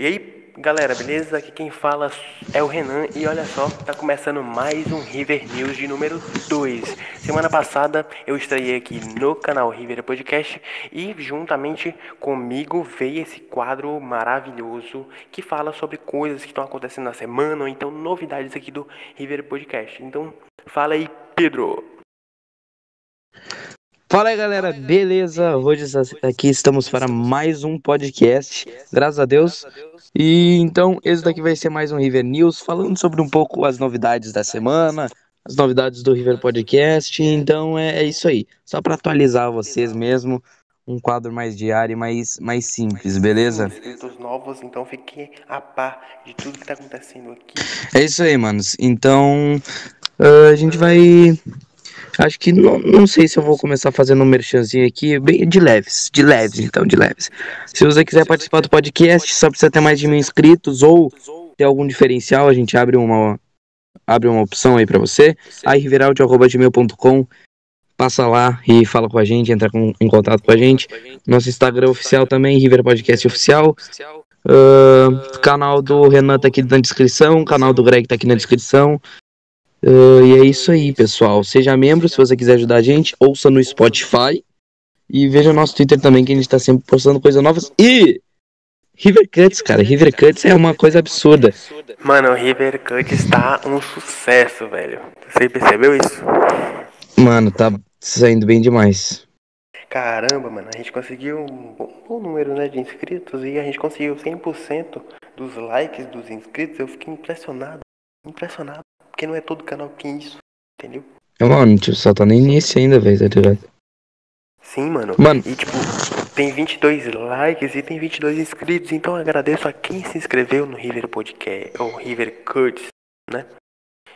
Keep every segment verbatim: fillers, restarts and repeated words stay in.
E aí, galera, beleza? Aqui quem fala é o Renan e olha só, tá começando mais um River News de número dois. Semana passada eu estreiei aqui no canal River Podcast e juntamente comigo veio esse quadro maravilhoso que fala sobre coisas que estão acontecendo na semana ou então novidades aqui do River Podcast. Então, fala aí, Pedro! Fala aí, galera, beleza? Hoje aqui estamos para mais um podcast, graças a Deus. E então, esse daqui vai ser mais um River News, falando sobre um pouco as novidades da semana, as novidades do River Podcast. Então é, é isso aí, só para atualizar vocês mesmo, um quadro mais diário e mais, mais simples, beleza? Os novos, então fiquem a par de tudo que tá acontecendo aqui. É isso aí, manos. Então, uh, a gente vai... Acho que não, não sei se eu vou começar fazendo um merchanzinho aqui, bem de leves, de leves, então, de leves. Se você quiser participar do podcast, só precisa ter mais de mil inscritos ou ter algum diferencial, a gente abre uma, abre uma opção aí pra você. Aí, river audio ponto com, passa lá e fala com a gente, entra com, em contato com a gente. Nosso Instagram oficial também, River Podcast Oficial. Uh, canal do Renan tá aqui na descrição, canal do Greg tá aqui na descrição. Uh, e é isso aí, pessoal. Seja membro, se você quiser ajudar a gente, ouça no Spotify e veja o nosso Twitter também, que a gente tá sempre postando coisas novas. E River Cuts, cara, River Cuts é uma coisa absurda. Mano, o River Cuts tá um sucesso, velho. Você percebeu isso? Mano, tá saindo bem demais. Caramba, mano, a gente conseguiu um bom número, né, de inscritos. E a gente conseguiu cem por cento dos likes dos inscritos. Eu fiquei impressionado, impressionado. Porque não é todo canal que tem isso, entendeu? Mano, tipo, só tá nem nesse ainda, velho, tá ligado? Sim, mano. Mano. E, tipo, tem vinte e dois likes e tem vinte e dois inscritos. Então eu agradeço a quem se inscreveu no River Podcast, ou River Cuts, né?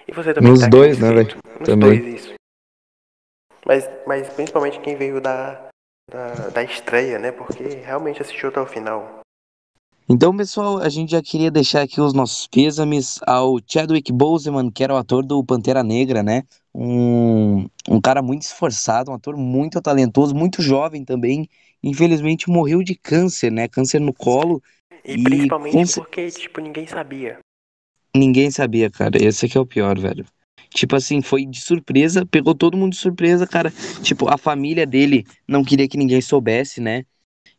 E você também nos tá dois, né, velho? Nos também. Dois, isso. Mas, mas principalmente quem veio da, da, da estreia, né? Porque realmente assistiu até o final. Então, pessoal, a gente já queria deixar aqui os nossos pêsames ao Chadwick Boseman, que era o ator do Pantera Negra, né? Um, um cara muito esforçado, um ator muito talentoso, muito jovem também. Infelizmente, morreu de câncer, né? Câncer no colo. E, e principalmente câncer... porque, tipo, ninguém sabia. Ninguém sabia, cara. Esse aqui é o pior, velho. Tipo assim, foi de surpresa, pegou todo mundo de surpresa, cara. Tipo, a família dele não queria que ninguém soubesse, né?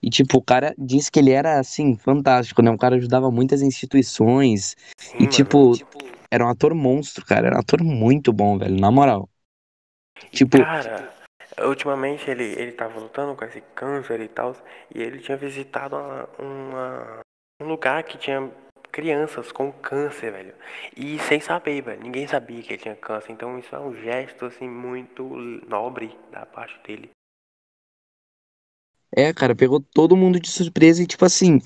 E, tipo, o cara disse que ele era, assim, fantástico, né? O cara ajudava muitas instituições. Sim, e, tipo, tipo, era um ator monstro, cara. Era um ator muito bom, velho, na moral. Tipo... Cara, ultimamente ele, ele tava lutando com esse câncer e tal. E ele tinha visitado uma, uma, um lugar que tinha crianças com câncer, velho. E sem saber, velho. Ninguém sabia que ele tinha câncer. Então isso é um gesto, assim, muito nobre da parte dele. É, cara, pegou todo mundo de surpresa e, tipo assim, uh,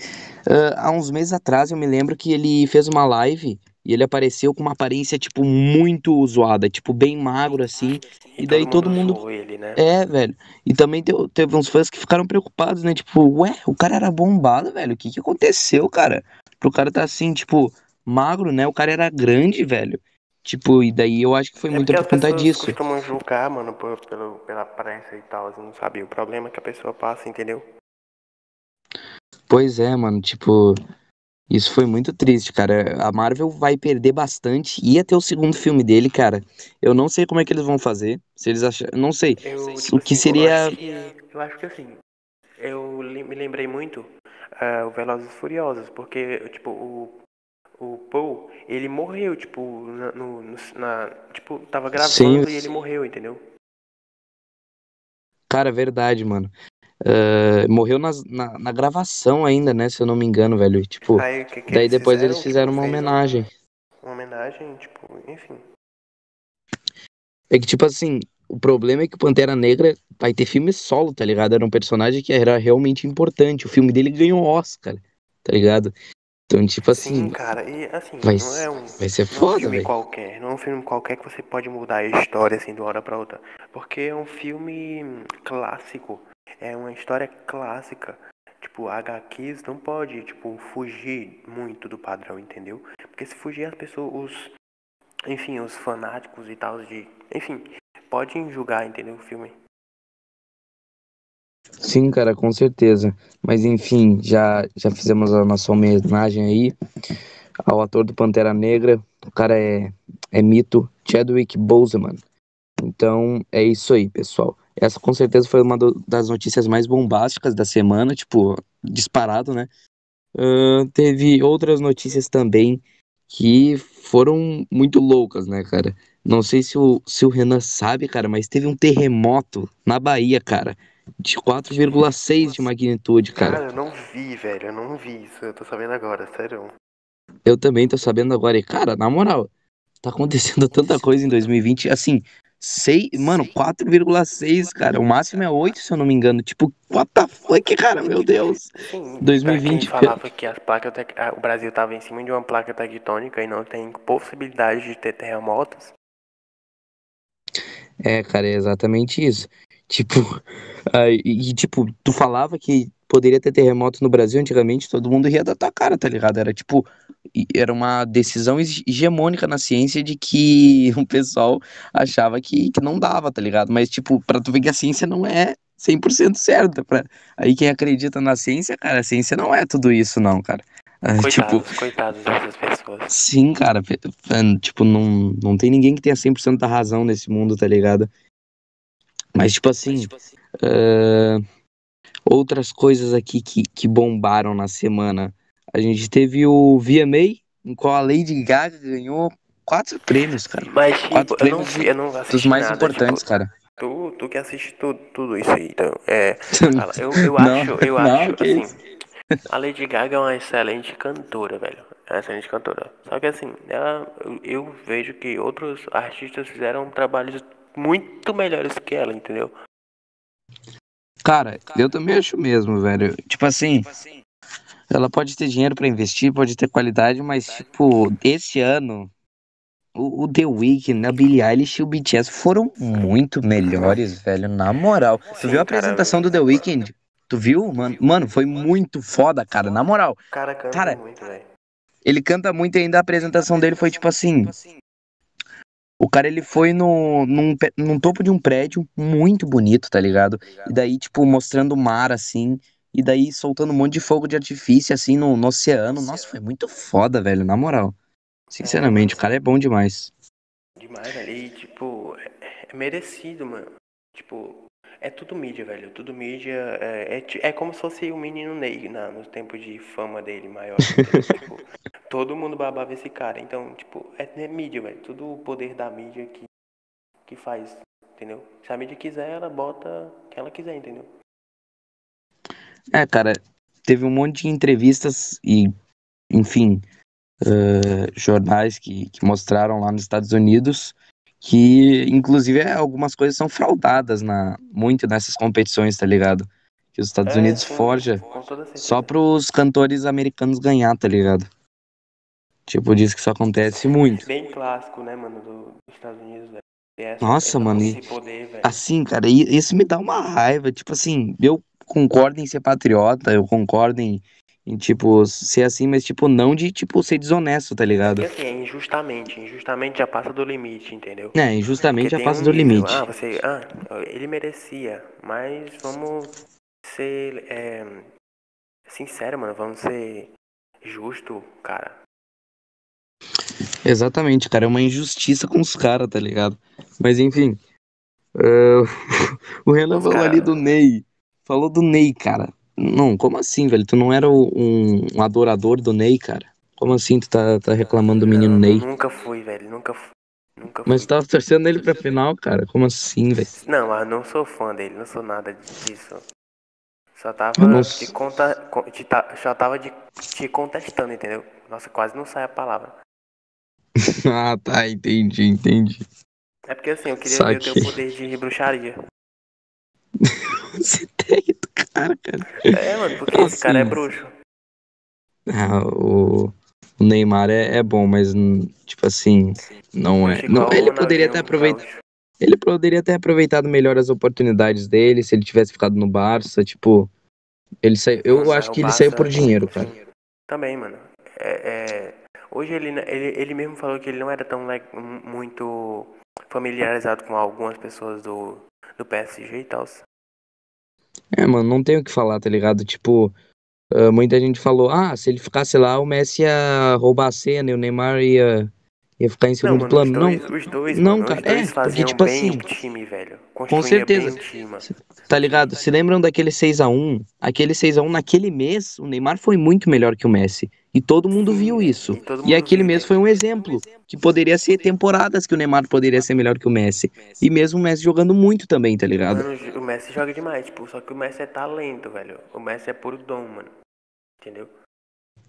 há uns meses atrás eu me lembro que ele fez uma live e ele apareceu com uma aparência, tipo, muito zoada, tipo, bem magro, assim, e, e daí todo mundo... Todo mundo... Ele, né? É, velho, e também teve, teve uns fãs que ficaram preocupados, né, tipo, ué, o cara era bombado, velho, o que que aconteceu, cara? Pro cara tá assim, tipo, magro, né, o cara era grande, velho. Tipo, e daí eu acho que foi é muito por conta disso. As pessoas costumam julgar, mano, por, pelo, pela aparência e tal, não sabe o problema é que a pessoa passa, entendeu? Pois é, mano, tipo, isso foi muito triste, cara. A Marvel vai perder bastante, ia ter o segundo filme dele, cara. Eu não sei como é que eles vão fazer, se eles acham, não sei, eu, tipo o que assim, seria... Eu acho que, eu acho que assim, eu me lembrei muito uh, o Velozes e Furiosos, porque, tipo, o... O Paul, ele morreu, tipo, na, no, na, tipo tava gravando sim, e ele morreu, entendeu? Cara, verdade, mano. Uh, morreu nas, na, na gravação ainda, né, se eu não me engano, velho. Tipo, aí, que, que daí eles depois fizeram? Eles fizeram uma homenagem. Uma homenagem, tipo, enfim. É que, tipo assim, o problema é que o Pantera Negra vai ter filme solo, tá ligado? Era um personagem que era realmente importante. O filme dele ganhou Oscar, tá ligado? Então, tipo assim... Sim, cara, e assim, vai, não é um, vai ser foda, um filme véio. Qualquer, não é um filme qualquer que você pode mudar a história, assim, de uma hora pra outra. Porque é um filme clássico, é uma história clássica. Tipo, agá quês não pode, tipo, fugir muito do padrão, entendeu? Porque se fugir as pessoas, os, enfim, os fanáticos e tal, de, enfim, podem julgar, entendeu, o filme. Sim, cara, com certeza. Mas enfim, já, já fizemos a nossa homenagem aí ao ator do Pantera Negra. O cara é, é mito, Chadwick Boseman. Então é isso aí, pessoal. Essa com certeza foi uma do, das notícias mais bombásticas da semana, tipo, disparado, né? Uh, teve outras notícias também que foram muito loucas, né, cara? Não sei se o, se o Renan sabe, cara, mas teve um terremoto na Bahia, cara, de quatro vírgula seis de magnitude, cara. Cara, eu não vi, velho, eu não vi isso, eu tô sabendo agora, sério. Eu também tô sabendo agora, e cara, na moral, tá acontecendo tanta coisa em dois mil e vinte, assim, seis, mano, quatro vírgula seis, cara, o máximo é oito, se eu não me engano, tipo, what the fuck, cara, meu Deus, dois mil e vinte. Pra quem falava que as placas, o Brasil tava em cima de uma placa tectônica e não tem possibilidade de ter terremotos. É, cara, é exatamente isso, tipo, aí, e tipo, tu falava que poderia ter terremoto no Brasil antigamente, todo mundo ria da tua cara, tá ligado? Era tipo, era uma decisão hegemônica na ciência de que o pessoal achava que, que não dava, tá ligado? Mas tipo, pra tu ver que a ciência não é cem por cento certa. Pra... Aí quem acredita na ciência, cara, a ciência não é tudo isso não, cara. Coitados, tipo... coitados dessas pessoas. Sim, cara, tipo, não, não tem ninguém que tenha cem por cento da razão nesse mundo, tá ligado? Mas tipo assim... Mas, tipo assim... Uh... Outras coisas aqui que, que bombaram na semana. A gente teve o V M A, em qual a Lady Gaga ganhou quatro prêmios, cara. Mas, tipo, quatro eu prêmios não vi, eu não assisti dos mais nada, importantes, tipo, cara. Tu, tu que assiste tudo, tudo isso aí, então. É, eu, eu acho, não, eu acho, não, assim, a Lady Gaga é uma excelente cantora, velho. É uma excelente cantora. Só que, assim, ela, eu, eu vejo que outros artistas fizeram trabalhos muito melhores que ela, entendeu? Cara, eu também acho mesmo, velho. Tipo assim, ela pode ter dinheiro pra investir, pode ter qualidade, mas, tipo, esse ano, o, o The Weeknd, a Billie Eilish e o B T S foram muito melhores, velho, na moral. Tu viu a apresentação do The Weeknd? Tu viu? Mano, mano, foi muito foda, cara, na moral. Cara, canta muito, velho. Ele canta muito e ainda a apresentação dele foi, tipo assim... O cara, ele foi no, num, num topo de um prédio muito bonito, tá ligado? E daí, tipo, mostrando o mar, assim. E daí, soltando um monte de fogo de artifício, assim, no, no oceano. Nossa, foi muito foda, velho, na moral. Sinceramente, é, o cara é bom demais. Demais, velho. E, tipo, é merecido, mano. Tipo, é tudo mídia, velho. Tudo mídia. É, é, é como se fosse o menino Ney, na, no tempo de fama dele maior. Tipo... Todo mundo babava esse cara, então, tipo, é, é mídia, velho, tudo o poder da mídia que, que faz, entendeu? Se a mídia quiser, ela bota o que ela quiser, entendeu? É, cara, teve um monte de entrevistas e, enfim, uh, jornais que, que mostraram lá nos Estados Unidos que, inclusive, algumas coisas são fraudadas na, muito nessas competições, tá ligado? Que os Estados é, Unidos sim, forja só pros cantores americanos ganhar, tá ligado? Tipo, diz que isso acontece muito. Bem clássico, né, mano, do, dos Estados Unidos, velho. Essa, nossa, essa mano, e, poder, assim, cara, isso me dá uma raiva. Tipo assim, eu concordo em ser patriota, eu concordo em, em tipo, ser assim, mas, tipo, não de, tipo, ser desonesto, tá ligado? Porque, assim, é injustamente, injustamente já passa do limite, entendeu? É, injustamente já passa um do nível, limite. Ah, você, ah, ele merecia, mas vamos ser, é, sincero, mano, vamos ser justo, cara. Exatamente, cara, é uma injustiça com os caras, tá ligado? Mas enfim, uh, o Renan falou ali do Ney, falou do Ney, cara. Não, como assim, velho? Tu não era um, um adorador do Ney, cara? Como assim tu tá, tá reclamando do menino não, Ney? Nunca fui, velho, nunca fui. Nunca fui. Mas tu tava torcendo ele pra final, cara, como assim, velho? Não, eu não sou fã dele, não sou nada disso. Só tava te, conta, te, só tava de, te contestando, entendeu? Nossa, quase não sai a palavra. Ah, tá, entendi, entendi. É porque assim, eu queria Só ver que... o teu poder de bruxaria. Você tem do cara, cara. É, mano, porque assim, esse cara é bruxo. Ah, o... o Neymar é, é bom, mas tipo assim, sim, não é. Não, ele poderia até aproveitar. Ele poderia ter aproveitado melhor as oportunidades dele se ele tivesse ficado no Barça, tipo. Ele saiu. Eu Nossa, acho que Barça ele saiu por dinheiro, por dinheiro, cara. Também, mano. É. é... Hoje ele, ele, ele mesmo falou que ele não era tão muito familiarizado com algumas pessoas do, do P S G e tal. É, mano, não tem o que falar, tá ligado? Tipo, uh, muita gente falou, ah, se ele ficasse lá, o Messi ia roubar a cena e o Neymar ia, ia ficar em segundo não, plano. Mano, os dois, não, os dois, não mano, cara, os dois é, porque, tipo assim, time, velho. Com certeza, time, tá ligado? Se lembram daquele seis a um? Aquele seis a um, naquele mês, o Neymar foi muito melhor que o Messi. E todo mundo Sim, viu isso. E, e aquele mês foi um exemplo, que poderia ser temporadas que o Neymar poderia ser melhor que o Messi. E mesmo o Messi jogando muito também, tá ligado? Mano, o Messi joga demais, tipo, só que o Messi é talento, velho. O Messi é puro dom, mano. Entendeu?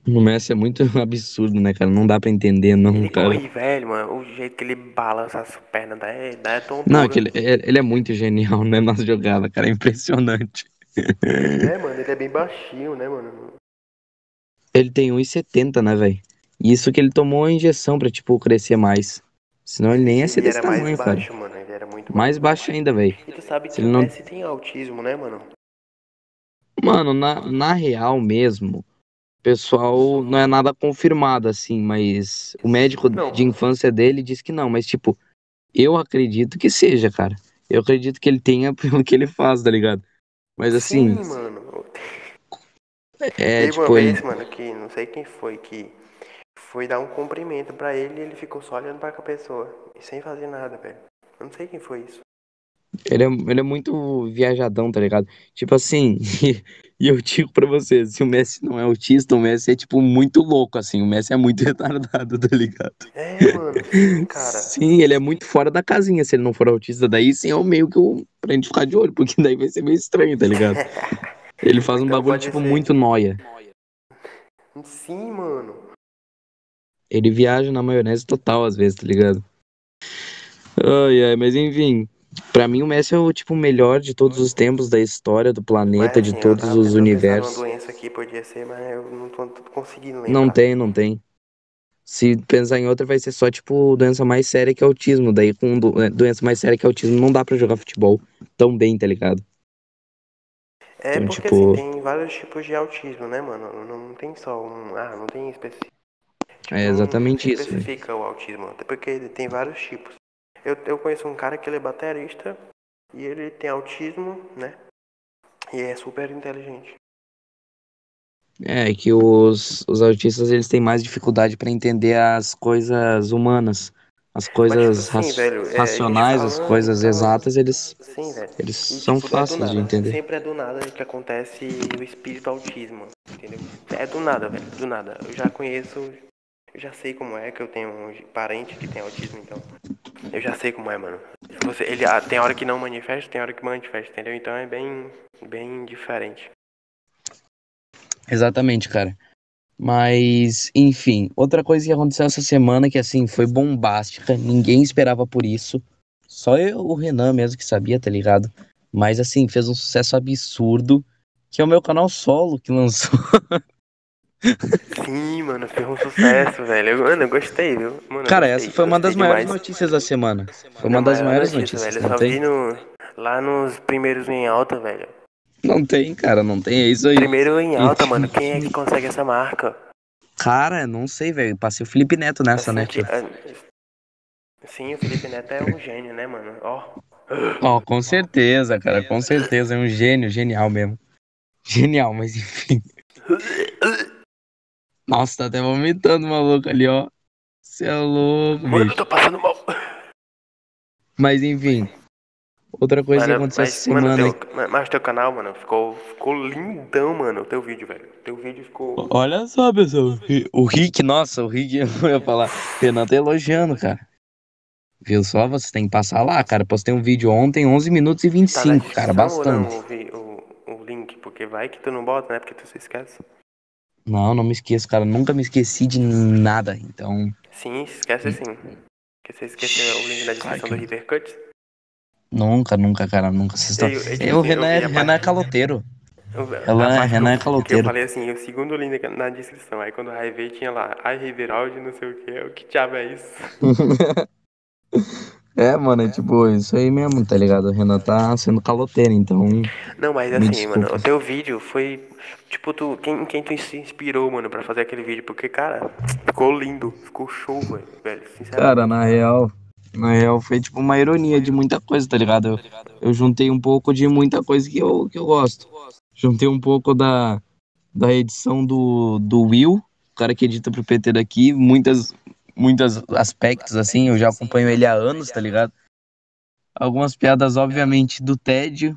O Messi é muito absurdo, né, cara? Não dá pra entender, não, ele cara. Ele corre, velho, mano. O jeito que ele balança as pernas, dá é, dá é tontura. Não, é que ele, ele é muito genial, né, nas jogadas, cara. É impressionante. É, mano, ele é bem baixinho, né, mano? Ele tem um metro e setenta, né, velho? E isso que ele tomou a injeção pra, tipo, crescer mais. Senão ele nem ia ser ele desse era tamanho, mais baixo, cara. Mano, ele era muito mais baixo, baixo ainda, velho. E tu sabe que ele o não... Messi tem autismo, né, mano? Mano, na, na real mesmo, o pessoal não é nada confirmado, assim, mas o médico não. de infância dele disse que não. Mas, tipo, eu acredito que seja, cara. Eu acredito que ele tenha pelo que ele faz, tá ligado? Mas, assim... Sim, mano. É, Teve tipo, uma vez, ele... mano, que não sei quem foi, que foi dar um cumprimento pra ele e ele ficou só olhando pra pessoa, e sem fazer nada, velho. Eu não sei quem foi isso. Ele é, ele é muito viajadão, tá ligado? Tipo assim, e, e eu digo pra vocês, se o Messi não é autista, o Messi é, tipo, muito louco, assim. O Messi é muito retardado, tá ligado? É, mano, cara. Sim, ele é muito fora da casinha, se ele não for autista. Daí sim é o meio que eu, pra gente ficar de olho, porque daí vai ser meio estranho, tá ligado? Ele faz um então, bagulho, tipo, ser. muito nóia. Sim, mano. Ele viaja na maionese total, às vezes, tá ligado? Ai, ai, mas enfim. Pra mim, o Messi é o, tipo, melhor de todos os tempos da história, do planeta, mas, de assim, todos os universos. Uma doença aqui podia ser, mas eu não tô conseguindo lembrar. Não tem, não tem. Se pensar em outra, vai ser só, tipo, doença mais séria que autismo. Daí, com do... doença mais séria que autismo, não dá pra jogar futebol tão bem, tá ligado? É então, porque tipo... assim, tem vários tipos de autismo, né, mano? Não tem só um... Ah, não tem específico. Tipo, é exatamente um... isso. Especifica o autismo, até porque tem vários tipos. Eu, eu conheço um cara que ele é baterista e ele tem autismo, né? E é super inteligente. É, que os, os autistas, eles têm mais dificuldade pra entender as coisas humanas. As coisas Mas, tipo, sim, ra- velho, racionais, é, as coisas exatas, eles, sim, eles são tipo, fáceis é de entender. Sempre é do nada que acontece o espírito autismo, entendeu? É do nada, velho, do nada. Eu já conheço, eu já sei como é, que eu tenho um parente que tem autismo, então... Eu já sei como é, mano. Você, ele, ah, tem hora que não manifesta, tem hora que manifesta, entendeu? Então é bem, bem diferente. Exatamente, cara. Mas, enfim, outra coisa que aconteceu essa semana que, assim, foi bombástica, ninguém esperava por isso, só eu, o Renan mesmo que sabia, tá ligado? Mas, assim, fez um sucesso absurdo, que é o meu canal solo que lançou. Sim, mano, fez um sucesso, velho. Mano, eu gostei, viu? Mano, cara, gostei, essa foi uma das maiores demais. notícias da semana. Foi uma das maiores notícias, velho. Eu só vi no, lá nos primeiros em alta, velho. Não tem, cara, não tem, é isso aí. Primeiro em alta, mano, quem é que consegue essa marca? Cara, não sei, velho, passei o Felipe Neto nessa, né, tio? Sim, o Felipe Neto é um gênio, né, mano? Ó, ó, com certeza, cara, com certeza, é um gênio, genial mesmo. Genial, mas enfim. Nossa, tá até vomitando o maluco ali, ó. Você é louco, mano, bicho. Eu tô passando mal. Mas enfim... Outra coisa mano, que aconteceu mas, essa semana... Mano, teu, mas teu canal, mano, ficou, ficou lindão, mano, o teu vídeo, velho. Teu vídeo ficou... Olha só, pessoal. O Rick, nossa, o Rick, eu ia falar. Renan tá elogiando, cara. Viu só? Você tem que passar lá, cara. Postei um vídeo ontem, onze minutos e vinte e cinco, tá, cara, bastante. Não, o, o, o link, porque vai que tu não bota, né? Porque tu se esquece. Não, não me esqueço, cara. Nunca me esqueci de nada, então... Sim, esquece sim. Porque você esqueceu o link da descrição do River Cuts. Nunca, nunca, cara, nunca se estou... O Renan é, Renan é caloteiro. Ela é, Renan é caloteiro. Eu falei assim, o segundo link na descrição, aí quando o Raivei tinha lá, ai, Riveraudio, não sei o que, o que diabo é isso? É, mano, é tipo, isso aí mesmo, tá ligado? O Renan tá sendo caloteiro, então... Não, mas assim, mano, o teu vídeo foi, tipo, tu, quem, quem tu se inspirou, mano, pra fazer aquele vídeo? Porque, cara, ficou lindo, ficou show, velho, sinceramente. Cara, na real... Na real, foi tipo uma ironia de muita coisa, tá ligado? Eu, eu juntei um pouco de muita coisa que eu, que eu gosto. Juntei um pouco da, da edição do, do Will, o cara que edita pro P T daqui, muitas, muitos aspectos, assim, eu já acompanho ele há anos, tá ligado? Algumas piadas, obviamente, do T E D, Sim,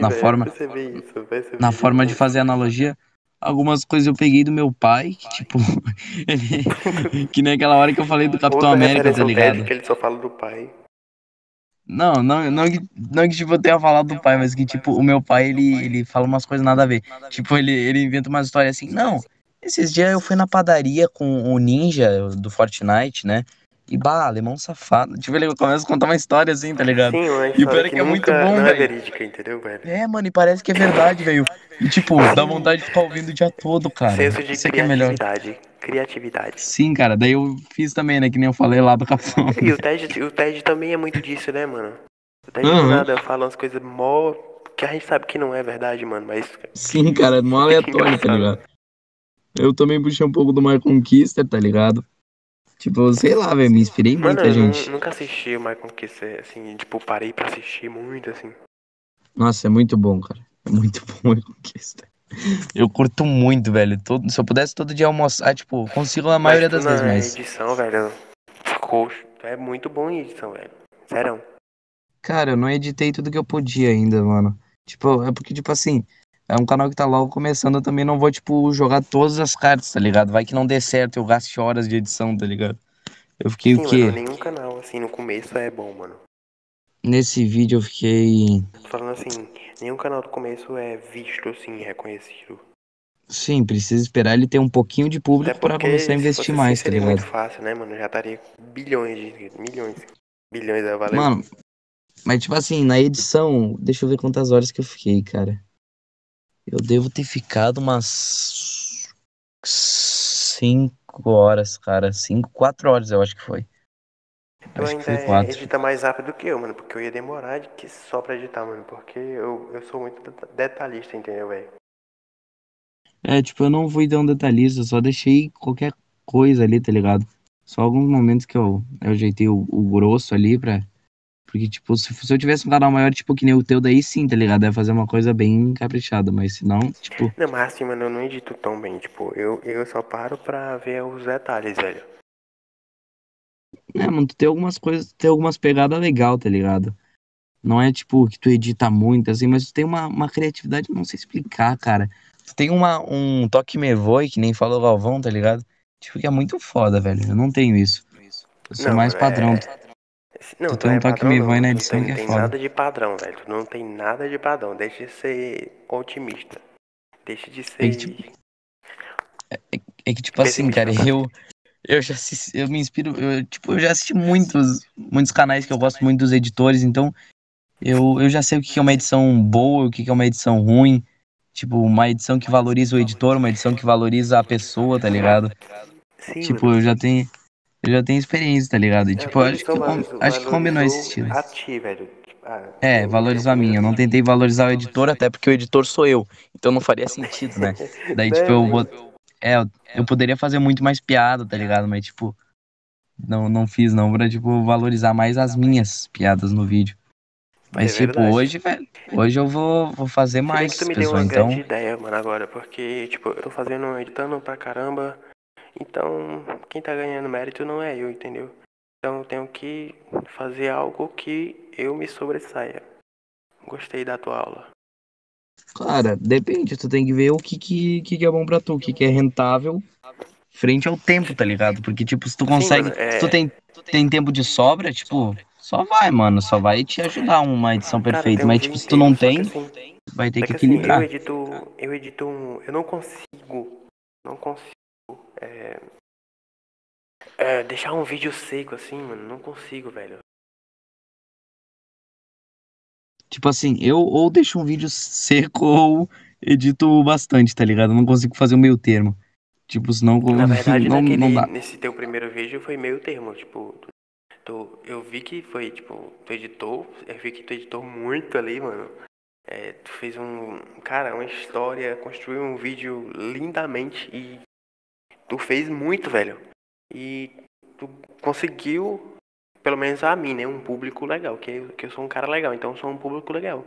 na, velho, forma, percebi isso, percebi na isso. forma de fazer analogia. Algumas coisas eu peguei do meu pai, que tipo, ele, que nem aquela hora que eu falei do Capitão América, tá ligado? Que ele só fala do pai. Não, não, não, que, não que tipo, eu tenha falado do pai, mas que tipo, o meu pai, ele, ele fala umas coisas nada a ver. Tipo, ele, ele inventa umas histórias assim, não, esses dias eu fui na padaria com o Ninja do Fortnite, né? E bah, alemão safado. Tipo, ele começa a contar uma história assim, tá ligado? Sim, uma história e o pior é que, que é muito bom, não é verídica, entendeu, velho? É, mano, e parece que é verdade, velho. E tipo, dá vontade de ficar ouvindo o dia todo, cara. Senso de Isso criatividade. É criatividade. Sim, cara, daí eu fiz também, né? Que nem eu falei lá do Capitão. E o T E D, o T E D também é muito disso, né, mano? O T E D uhum. do nada fala umas coisas mó... que a gente sabe que não é verdade, mano, mas... Sim, cara, é mó aleatório, tá ligado? Eu também puxei um pouco do My Conquista, tá ligado? Tipo, sei lá, velho, me inspirei Mano, muito, eu gente. Eu nunca assisti o My Conquista, assim, tipo, parei pra assistir muito, assim. Nossa, é muito bom, cara. É muito bom o My Conquista. Eu curto muito, velho. Todo, se eu pudesse todo dia almoçar, tipo, consigo a maioria das vezes, mas... edição, velho, ficou... É muito bom em edição, velho. Sério. Cara, eu não editei tudo que eu podia ainda, mano. Tipo, é porque, tipo assim... É um canal que tá logo começando, eu também não vou, tipo, jogar todas as cartas, tá ligado? Vai que não dê certo, eu gaste horas de edição, tá ligado? Eu fiquei Sim, o quê? Não, nenhum canal, assim, no começo é bom, mano. Nesse vídeo eu fiquei... Tô falando assim, nenhum canal do começo é visto, assim, reconhecido. Sim, precisa esperar ele ter um pouquinho de público pra começar a investir mais, tá ligado? Seria muito fácil, né, mano? Já estaria com bilhões de... milhões. Bilhões a valer. Mano, mas tipo assim, na edição, deixa eu ver quantas horas que eu fiquei, cara. Eu devo ter ficado umas cinco horas, cara. cinco, quatro horas eu acho que foi. Eu acho ainda que foi quatro. Edita mais rápido que eu, mano. Porque eu ia demorar de que só pra editar, mano. Porque eu, eu sou muito detalhista, entendeu, velho? É, tipo, eu não fui tão detalhista. Eu só deixei qualquer coisa ali, tá ligado? Só alguns momentos que eu, eu ajeitei o, o grosso ali pra... Porque, tipo, se, se eu tivesse um canal maior, tipo, que nem o teu, daí sim, tá ligado? É fazer uma coisa bem caprichada, mas se não, tipo... Não, mas assim, mano, eu não edito tão bem, tipo, eu, eu só paro pra ver os detalhes, velho. É, mano, tu tem algumas coisas, tem algumas pegadas legais, tá ligado? Não é, tipo, que tu edita muito, assim, mas tu tem uma, uma criatividade, não sei explicar, cara. Tu tem uma, um toque me voe, que nem falou Galvão, tá ligado? Tipo, que é muito foda, velho, eu não tenho isso. Eu sou não, mais padrão, é... Não, tu tem um é toque me vai na edição tu que é foda. Não tem nada de padrão, velho. Tu não tem nada de padrão. Deixa de ser otimista. Deixa de ser... É que tipo, é, é que, tipo assim, cara, eu, eu já assisti, eu me inspiro... Eu, tipo, eu já assisti muitos, muitos canais que eu gosto muito dos editores, então eu, eu já sei o que é uma edição boa, o que é uma edição ruim. Tipo, uma edição que valoriza o editor, uma edição que valoriza a pessoa, tá ligado? Sim, tipo, mano. eu já tenho... Eu já tenho experiência, tá ligado? E, tipo, eu acho que, valorizo, acho que combinou esse estilo. A ti, velho. Ah, é, valorizou a minha. Eu não tentei valorizar o editor, até porque o editor sou eu. Então não faria sentido, né? Daí, tipo, eu vou... É, eu poderia fazer muito mais piada, tá ligado? Mas, tipo, não, não fiz não pra, tipo, valorizar mais as minhas piadas no vídeo. Mas, é tipo, hoje, velho, hoje eu vou, vou fazer mais, pessoal, então... Tu me deu uma então... grande ideia, mano, agora, porque, tipo, eu tô fazendo, editando pra caramba... Então, quem tá ganhando mérito não é eu, entendeu? Então eu tenho que fazer algo que eu me sobressaia. Gostei da tua aula. Cara, depende, tu tem que ver o que, que, que é bom pra tu, o que, que é rentável frente ao tempo, tá ligado? Porque, tipo, se tu consegue, Sim, mano, é... se tu tem, tem tempo de sobra, tipo, só vai, mano, só vai te ajudar uma edição Cara, perfeita. Mas, tipo, se tu não tem, assim, vai ter que, que equilibrar. Assim, eu edito, eu edito um, eu não consigo, não consigo. É... é, deixar um vídeo seco assim, mano, não consigo, velho. Tipo assim, eu ou deixo um vídeo seco ou edito bastante, tá ligado? Eu não consigo fazer o meio termo. Tipo, senão... Na verdade, não, naquele, não dá. Nesse teu primeiro vídeo foi meio termo, tipo... Tu, eu vi que foi, tipo, tu editou, eu vi que tu editou muito ali, mano. É, tu fez um... Cara, uma história, construiu um vídeo lindamente e... Tu fez muito, velho. E tu conseguiu Pelo menos a mim, né? Um público legal, que, que eu sou um cara legal, então eu sou um público legal.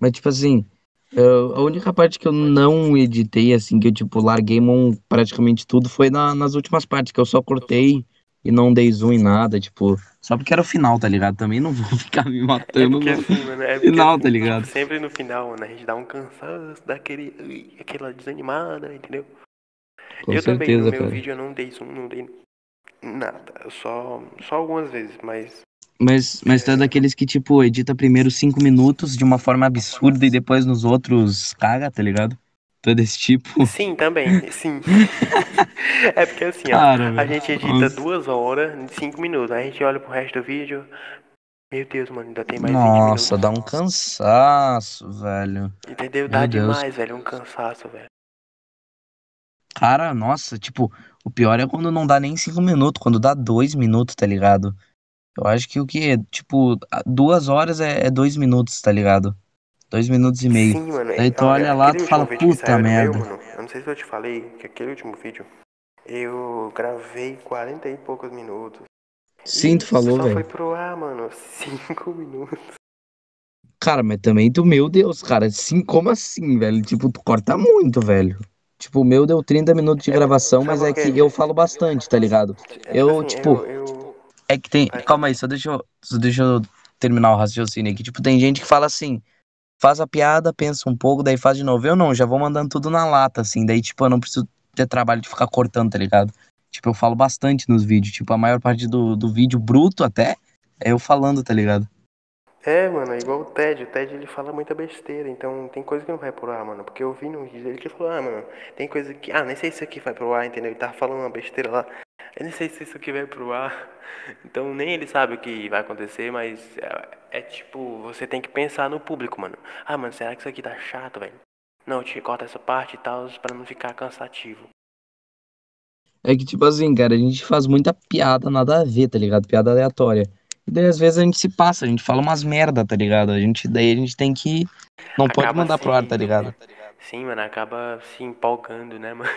Mas, tipo assim, eu, a única parte que eu não editei, assim, que eu, tipo, larguei mão praticamente tudo, foi na, nas últimas partes, que eu só cortei e não dei zoom em nada, tipo... Só porque era o final, tá ligado? Também não vou ficar me matando é porque, no assim, mano, é porque, final, tá ligado? Sempre no final, né? A gente dá um cansaço, dá aquele, aquela desanimada, entendeu? Com eu certeza, também, no meu cara. Vídeo, eu não dei zoom, não dei... Nada, só, só algumas vezes, mas... Mas, mas tu é daqueles que, tipo, edita primeiro cinco minutos de uma forma absurda e depois nos outros caga, tá ligado? Tu é desse tipo? Sim, também, sim. É porque assim, cara, ó, meu, a gente edita nossa. duas horas em cinco minutos, aí a gente olha pro resto do vídeo, meu Deus, mano, ainda tem mais nossa, vinte minutos. Nossa, dá um cansaço, velho. Entendeu? Meu dá Deus. Demais, velho, um cansaço, velho. Cara, nossa, tipo, o pior é quando não dá nem cinco minutos, quando dá dois minutos, tá ligado? Eu acho que o que é, tipo, duas horas é, é dois minutos, tá ligado? Dois minutos e meio. Sim, mano. Daí tu olha, olha lá e fala, puta merda. Meu, mano, eu não sei se eu te falei que aquele último vídeo eu gravei quarenta e poucos minutos. Sim, tu falou, velho. Só foi pro ar, mano, cinco minutos. Cara, mas também tu, meu Deus, cara, assim, como assim, velho? Tipo, tu corta muito, velho. Tipo, o meu deu trinta minutos de gravação, mas é que eu falo bastante, tá ligado? Eu, tipo... É que tem... Calma aí, só deixa eu, só deixa eu terminar o raciocínio aqui. Tipo, tem gente que fala assim, faz a piada, pensa um pouco, daí faz de novo. Eu não, já vou mandando tudo na lata, assim. Daí, tipo, eu não preciso ter trabalho de ficar cortando, tá ligado? Tipo, eu falo bastante nos vídeos. Tipo, a maior parte do, do vídeo bruto até é eu falando, tá ligado? É, mano, é igual o T E D, o T E D ele fala muita besteira, então tem coisa que não vai pro ar, mano, porque eu vi no vídeo dele que ele falou, ah, mano, tem coisa que, ah, nem sei se isso aqui vai pro ar, entendeu, ele tava falando uma besteira lá, eu nem sei se isso aqui vai pro ar, então nem ele sabe o que vai acontecer, mas é, é tipo, você tem que pensar no público, mano, ah, mano, será que isso aqui tá chato, velho? Não, te corta essa parte e tal, pra não ficar cansativo. É que tipo assim, cara, a gente faz muita piada, nada a ver, tá ligado, piada aleatória. E daí às vezes a gente se passa, a gente fala umas merda, tá ligado? A gente, daí a gente tem que... Não acaba pode mandar sim, pro ar, tá ligado? Sim, mano, acaba se empolgando, né, mano?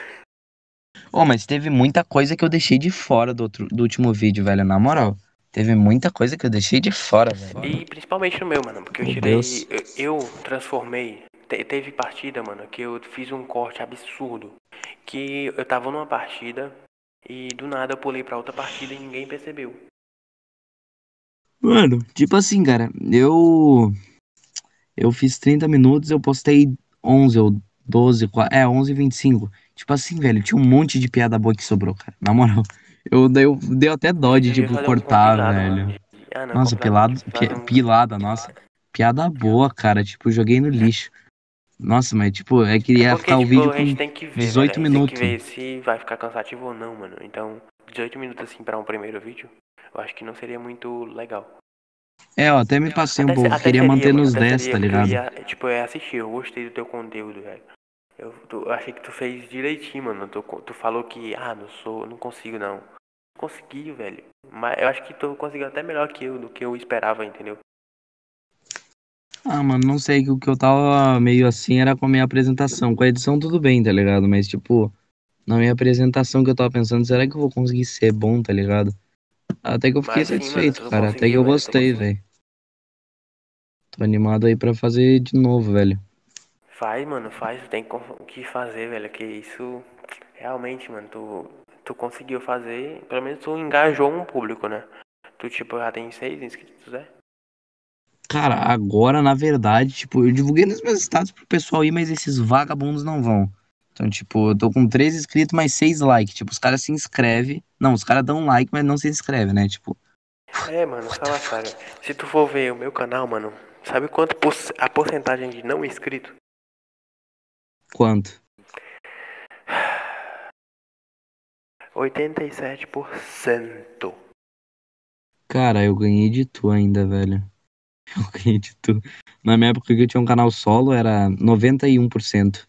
Ô, oh, mas teve muita coisa que eu deixei de fora do, outro, do último vídeo, velho, na moral. Teve muita coisa que eu deixei de fora, velho. E principalmente no meu, mano, porque eu meu tirei... Eu, eu transformei... Te, teve partida, mano, que eu fiz um corte absurdo. Que eu tava numa partida e do nada eu pulei pra outra partida e ninguém percebeu. Mano, tipo assim, cara, eu eu fiz trinta minutos, eu postei onze ou doze, é, onze e vinte e cinco. Tipo assim, velho, tinha um monte de piada boa que sobrou, cara, na moral. Eu dei, eu dei até dó de, eu tipo, cortar, um velho. Mano. Ah, não, nossa, pilado, pilada, pilada, nossa. Piada boa, cara, tipo, joguei no lixo. Nossa, mas, tipo, é que ia é ficar o tipo, vídeo com ver, dezoito né? minutos. Tem que ver se vai ficar cansativo ou não, mano. Então, dezoito minutos, assim, pra um primeiro vídeo... Eu acho que não seria muito legal. É, eu até me passei um até, pouco. Até queria seria, manter mano, nos dez, tá ligado? Queria, tipo, eu assisti, eu gostei do teu conteúdo, velho. Eu, tu, eu achei que tu fez direitinho, mano. Tu, tu falou que, ah, não sou, não consigo, não. Consegui, velho. Mas eu acho que tu conseguiu até melhor que eu, do que eu esperava, entendeu? Ah, mano, não sei, que o que eu tava meio assim era com a minha apresentação. Com a edição tudo bem, tá ligado? Mas, tipo, na minha apresentação que eu tava pensando, será que eu vou conseguir ser bom, tá ligado? Até que eu fiquei mas, satisfeito, sim, mano, cara. Até que eu gostei, velho. Tô animado aí pra fazer de novo, velho. Faz, mano, faz. Tu tem que fazer, velho. Que isso... Realmente, mano, tu... Tu conseguiu fazer... Pelo menos tu engajou um público, né? Tu, tipo, já tem seis inscritos, né? Cara, agora, na verdade, tipo... Eu divulguei nos meus status pro pessoal ir, mas esses vagabundos não vão. Então, tipo, eu tô com três inscritos, mais seis likes. Tipo, os caras se inscrevem. Não, os caras dão like, mas não se inscrevem, né? Tipo... É, mano, fala sério. Se tu for ver o meu canal, mano, sabe quanto a porcentagem de não inscrito? Quanto? oitenta e sete por cento. Cara, eu ganhei de tu ainda, velho. Eu ganhei de tu. Na minha época que eu tinha um canal solo, era noventa e um por cento.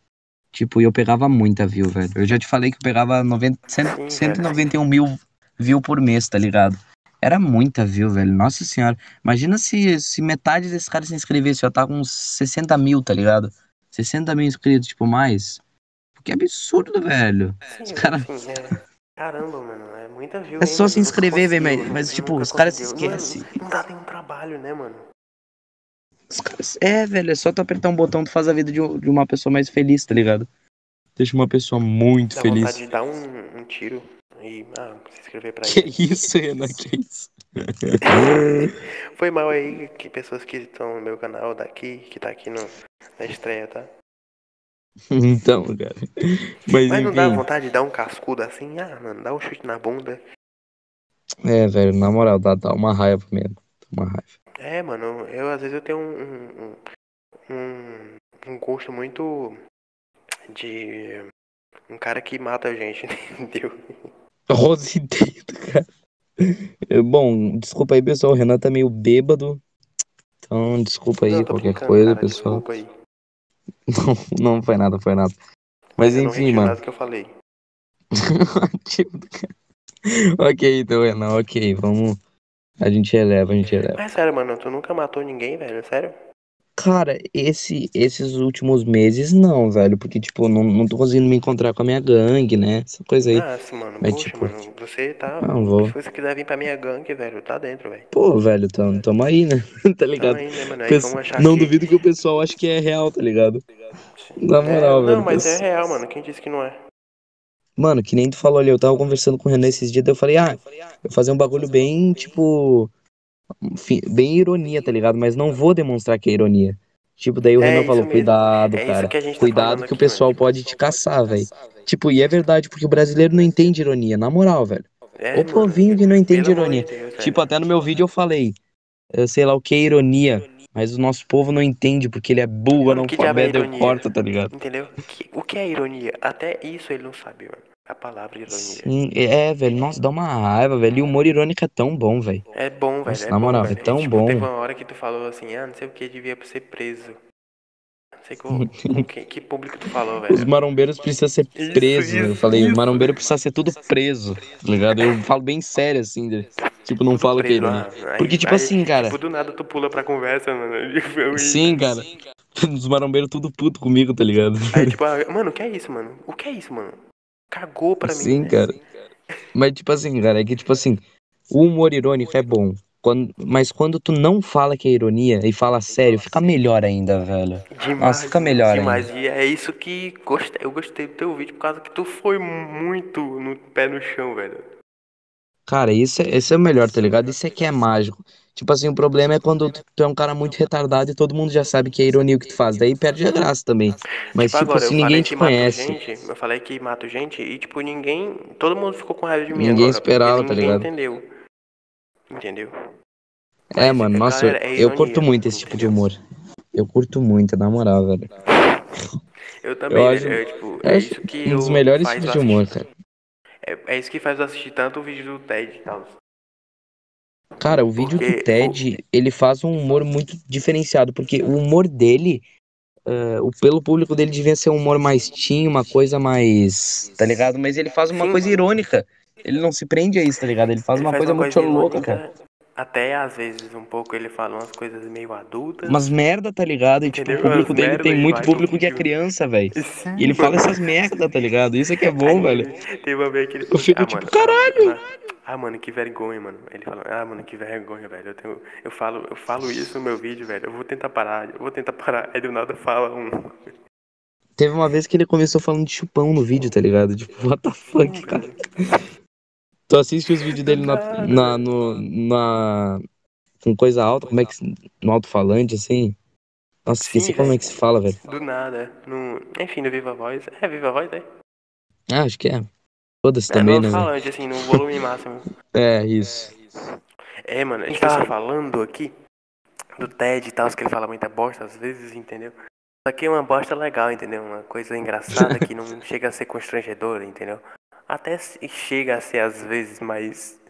Tipo, eu pegava muita view, velho. Eu já te falei que eu pegava noventa, cem, cento e noventa e um mil view por mês, tá ligado? Era muita view, velho. Nossa senhora. Imagina se, se metade desses caras se inscrevesse. Já tá com uns sessenta mil, tá ligado? sessenta mil inscritos, tipo, mais. Que absurdo, velho. Sim, os caras... Caramba, mano, é muita view. É só hein, se inscrever, velho, mas, mas tipo, os caras se esquecem. Não dá nenhum trabalho, né, mano? Os caras... É, velho, é só tu apertar um botão, tu faz a vida de uma pessoa mais feliz, tá ligado? Deixa uma pessoa muito dá feliz. Dá vontade de dar um, um tiro e ah, se inscrever pra que ele. Que isso, Renan, que isso? Foi mal aí que pessoas que estão no meu canal daqui, que tá aqui no, na estreia, tá? Então, cara. Mas, Mas não enfim... dá vontade de dar um cascudo assim? Ah, mano, dá um chute na bunda. É, velho, na moral, dá, dá uma raiva mesmo. Dá uma raiva. É, mano, eu às vezes eu tenho um, um, um, um gosto muito de um cara que mata a gente, entendeu? Rosideiro, cara. Bom, desculpa aí, pessoal. O Renan tá meio bêbado. Então, desculpa aí não, qualquer coisa, cara, pessoal. Desculpa aí. Não, não foi nada, foi nada. Mas eu enfim, não mano. Nada que eu falei. Ok, então, Renan, ok, vamos. A gente eleva, a gente eleva. Mas sério, mano, tu nunca matou ninguém, velho, sério? Cara, esse, esses últimos meses não, velho, porque, tipo, não, não tô conseguindo me encontrar com a minha gangue, né? Essa coisa aí. Ah, sim, mano, mas, poxa, tipo, mano, você tá... Não vou. Se você quiser vir pra minha gangue, velho, tá dentro, velho. Pô, velho, tamo, tamo aí, né? Tá ligado? Tamo aí, né, mano? Aí Pesso... vamos achar não que... duvido que o pessoal ache que é real, tá ligado? Na moral, é, não, velho. Não, mas pessoal... é real, mano, quem disse que não é? Mano, que nem tu falou ali, eu tava conversando com o Renan esses dias, daí eu falei, ah, eu fazer um bagulho bem, tipo... bem ironia, tá ligado? Mas não vou demonstrar que é ironia. Tipo, daí o é Renan falou, mesmo. Cuidado, é cara. Que tá Cuidado que aqui, o pessoal mano. pode te caçar, velho. Tipo, e é verdade, porque o brasileiro não entende ironia, na moral, velho. É, o povinho que não entende ironia. Deus, tipo, até no meu vídeo eu falei, eu sei lá o que é ironia, mas o nosso povo não entende, porque ele é burro, mano, não alfabeto, eu corto, tá ligado? Entendeu? O que é ironia? Até isso ele não sabe, mano. A palavra ironia. Sim, é, velho. Nossa, dá uma raiva, velho. E o humor irônico é tão bom, velho. É bom, velho. Nossa, é na moral, bom, é tão tipo, bom. Teve uma hora que tu falou assim, ah, não sei o que, devia ser preso. Não sei como, que, que público tu falou, velho. Os marombeiros precisam ser presos. Isso, isso, eu falei, o marombeiro precisa ser tudo preso, tá ligado? Eu falo bem sério, assim, né? Tipo, não tudo falo que é ironia. Aí, porque, tipo aí, assim, cara... Tipo, do nada tu pula pra conversa, mano. Eu... Sim, cara. Sim, cara. Os marombeiros tudo puto comigo, tá ligado? Aí, tipo, ah, mano, o que é isso, mano? O que é isso, mano? Cagou pra Sim, mim. Cara. Sim, cara. Mas, tipo assim, cara, é que, tipo assim, o humor irônico é bom. Quando, mas quando tu não fala que é ironia e fala sério, fica melhor ainda, velho. Demais, Nossa, fica melhor demais. ainda. E é isso que gostei, eu gostei do teu vídeo, por causa que tu foi muito no pé no chão, velho. Cara, isso é, isso é o melhor, tá ligado? Isso é que é mágico. Tipo assim, o problema é quando tu é um cara muito retardado e todo mundo já sabe que é ironia o que tu faz. Daí perde a graça também. Mas, tipo, agora, assim, ninguém te conhece. Gente, eu falei que mato gente e, tipo, ninguém... Todo mundo ficou com raiva de mim. Ninguém agora, esperava, tá ligado? Ninguém entendeu. Entendeu? É, mas, mano, nossa, eu, é ironia, eu curto muito esse tipo de humor. Eu curto muito, na moral, velho. Eu também, eu acho, eu, tipo, é isso que um dos melhores tipos de humor, cara. É, é isso que faz eu assistir tanto o vídeo do T E D e tal. Cara, o vídeo porque... do T E D, ele faz um humor muito diferenciado, porque o humor dele, uh, pelo público dele, devia ser um humor mais teen, uma coisa mais, tá ligado? Mas ele faz uma Sim, coisa mano. irônica, ele não se prende a isso, tá ligado? Ele faz ele uma faz coisa uma muito coisa louca, irônica, cara. Até, às vezes, um pouco, ele fala umas coisas meio adultas. Mas merda, tá ligado? E, tipo, Entendeu? o público Mas dele merda, tem muito público que é criança, velho. E ele fala essas merda, tá ligado? Isso é que é bom, velho. Tem uma vez que ele... Eu fico ah, tipo, mano, caralho! Ah, ah, mano, que vergonha, mano. Ele fala, ah, mano, que vergonha, velho. Eu, tenho... eu, falo, eu falo isso no meu vídeo, velho. Eu vou tentar parar, eu vou tentar parar. Aí do nada fala um... Teve uma vez que ele começou falando de chupão no vídeo, tá ligado? Tipo, what the fuck, cara? Tu assiste os vídeos dele na, na, no, na, com coisa alta, como é que no alto-falante, assim. Nossa, esqueci Sim, como é que se fala, velho. Do nada. No, enfim, no Viva Voz. É, Viva Voz, é? Ah, acho que é. Todas é, também, no né? No alto-falante, assim, no volume máximo. É, isso. É, mano, a gente tava falando aqui do T E D e tal, que ele fala muita bosta às vezes, entendeu? Só que é uma bosta legal, entendeu? Uma coisa engraçada que não chega a ser constrangedora, entendeu? Até chega a ser às vezes, mas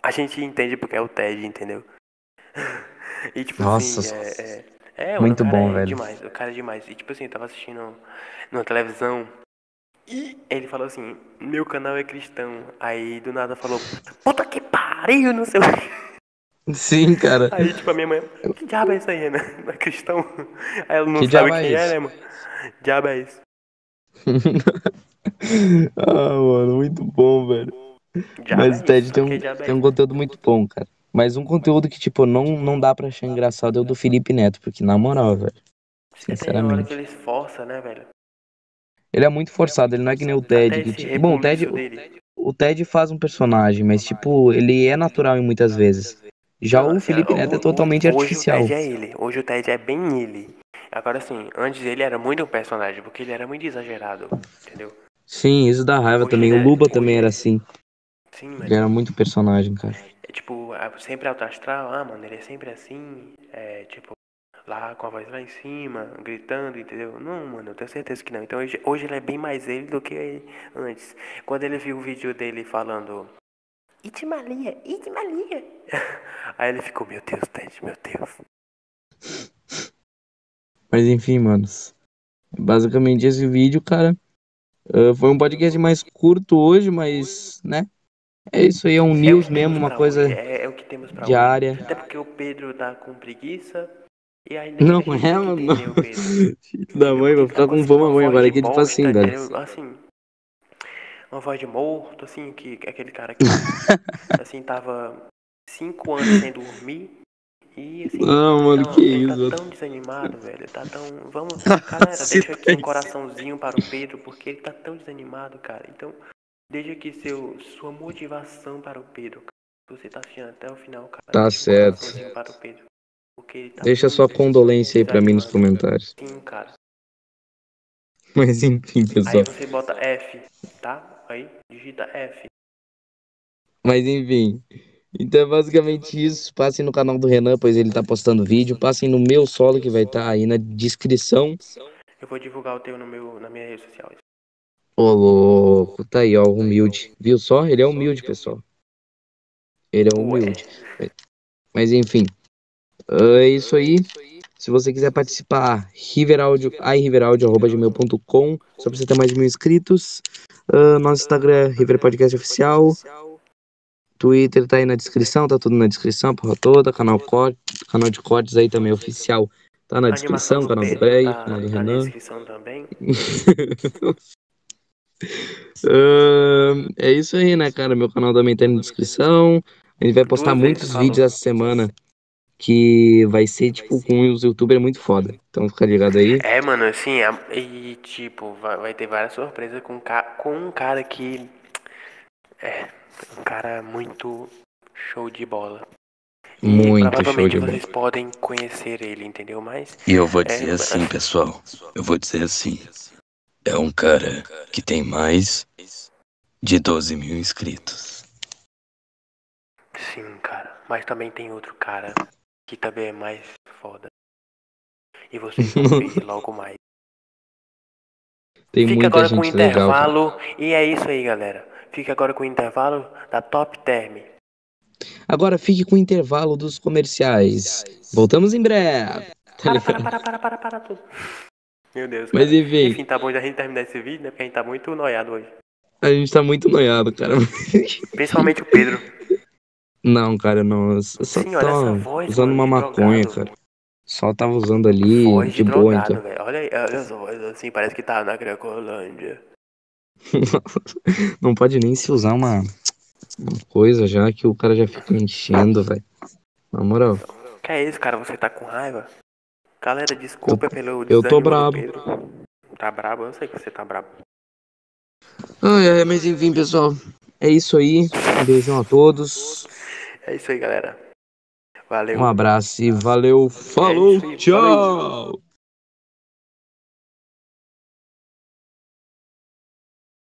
a gente entende porque é o T E D, entendeu? E tipo Nossa, assim, é, é, é muito bom, é velho. Demais, o cara é demais. E tipo assim, eu tava assistindo na televisão e ele falou assim, meu canal é cristão. Aí do nada falou, puta que pariu, não sei o que. Sim, cara. Aí tipo a minha mãe, que diabo é isso aí, né? Não é cristão? Aí ela não que sabe o que é, é, né, mano? Diabo é isso. Ah, mano, muito bom, velho. Já Mas o T E D tem um, tem um conteúdo muito bom, cara. Mas um conteúdo que, tipo, não, não dá pra achar engraçado é o do Felipe Neto, porque na moral, velho. Sinceramente. Tem hora que ele esforça, né, velho? Ele é muito forçado, ele não é que nem o T E D. Que, tipo, bom, o T E D, o, o T E D faz um personagem, mas, tipo, ele é natural em muitas vezes. Já o Felipe Neto é totalmente artificial. Hoje o T E D é ele, hoje o T E D é bem ele. Agora, assim, antes ele era muito um personagem, porque ele era muito exagerado, entendeu? Sim, isso dá raiva hoje também. O Luba também era assim. Sim, mas... ele era muito personagem, cara. É tipo, sempre alto astral, ah, mano, ele é sempre assim, é tipo, lá com a voz lá em cima, gritando, entendeu? Não, mano, eu tenho certeza que não. Então hoje, hoje ele é bem mais ele do que antes. Quando ele viu o vídeo dele falando, Itimalia, Itimalia. Aí ele ficou, meu Deus, Ted, meu Deus. Mas enfim, manos, basicamente esse vídeo, cara, uh, foi um podcast mais curto hoje, mas, né, é isso aí, é um é news mesmo, uma coisa é, é o que temos pra diária. Hoje. Até porque o Pedro tá com preguiça e ainda... Não, é, mano, da mãe, vou ficar com fome, mãe, agora que ele faz assim, velho. Assim, uma voz de morto, assim, que aquele cara que, assim, tava cinco anos sem dormir. E, assim, não, mano, então, que ele isso. Tá tão desanimado, velho. Tá tão. Vamos, cara, deixa aqui um coraçãozinho para o Pedro, porque ele tá tão desanimado, cara. Então, deixa aqui seu, sua motivação para o Pedro, cara. Você tá assistindo até o final, cara. Tá deixa certo. Um para o Pedro, ele tá deixa sua condolência aí para mim nos comentários. Sim, cara. Mas enfim, pessoal. Aí você bota F, tá? Aí digita F. Mas enfim. Então é basicamente isso, passem no canal do Renan, pois ele tá postando vídeo, passem no meu solo que vai estar tá aí na descrição. Eu vou divulgar o teu no meu, na minha rede social. Ô louco, tá aí ó, humilde, viu só? Ele é humilde, pessoal. Ele é humilde. Mas enfim, é isso aí. Se você quiser participar, riveraudio, i river audio arroba gmail ponto com, só pra você ter mais de mil inscritos. Uh, nosso Instagram é River Podcast Oficial. Twitter tá aí na descrição, tá tudo na descrição, porra toda, canal, cort, canal de cortes aí também é oficial, tá na descrição, canal do Play, tá, canal do tá Renan. Na descrição também. uh, é isso aí, né, cara? Meu canal também tá aí na descrição. A gente vai postar Duas muitos vezes, vídeos essa semana. Que vai ser, tipo, com os youtubers muito foda. Então fica ligado aí. É, mano, assim, e tipo, vai, vai ter várias surpresas com, com um cara que. É. Um cara muito show de bola. Muito e, provavelmente show de vocês bola. Podem conhecer ele, entendeu? Mas e eu vou dizer é... assim, pessoal. Eu vou dizer assim. É um cara que tem mais de doze mil inscritos. Sim, cara. Mas também tem outro cara que também é mais foda. E vocês vão ver logo mais. Tem Fica muita agora gente com o intervalo. Legal, e é isso aí, galera. Fique agora com o intervalo da Top Term. Agora fique com o intervalo dos comerciais. Voltamos em breve. Para, para, para, para, para, para tudo. Meu Deus, cara. Mas enfim. Enfim, tá bom de a gente terminar esse vídeo, né? Porque a gente tá muito noiado hoje. A gente tá muito noiado, cara. Principalmente o Pedro. Não, cara, não. Eu só Sim, tava voz, usando mano, uma maconha, drogado. Cara. Só tava usando ali, voz de boa, então. Véio. Olha aí, olha as vozes, assim, parece que tá na Grecolândia. Não pode nem se usar uma, uma coisa já que o cara já fica enchendo, velho. Na moral. Que é isso, cara? Você tá com raiva? Galera, desculpa eu, pelo desânimo. Eu tô brabo. Tá brabo? Eu sei que você tá brabo. Ai, ai, mas enfim, pessoal. É isso aí. Um beijão a todos. É isso aí, galera. Valeu. Um abraço e valeu. Falou. É aí, tchau. Valeu.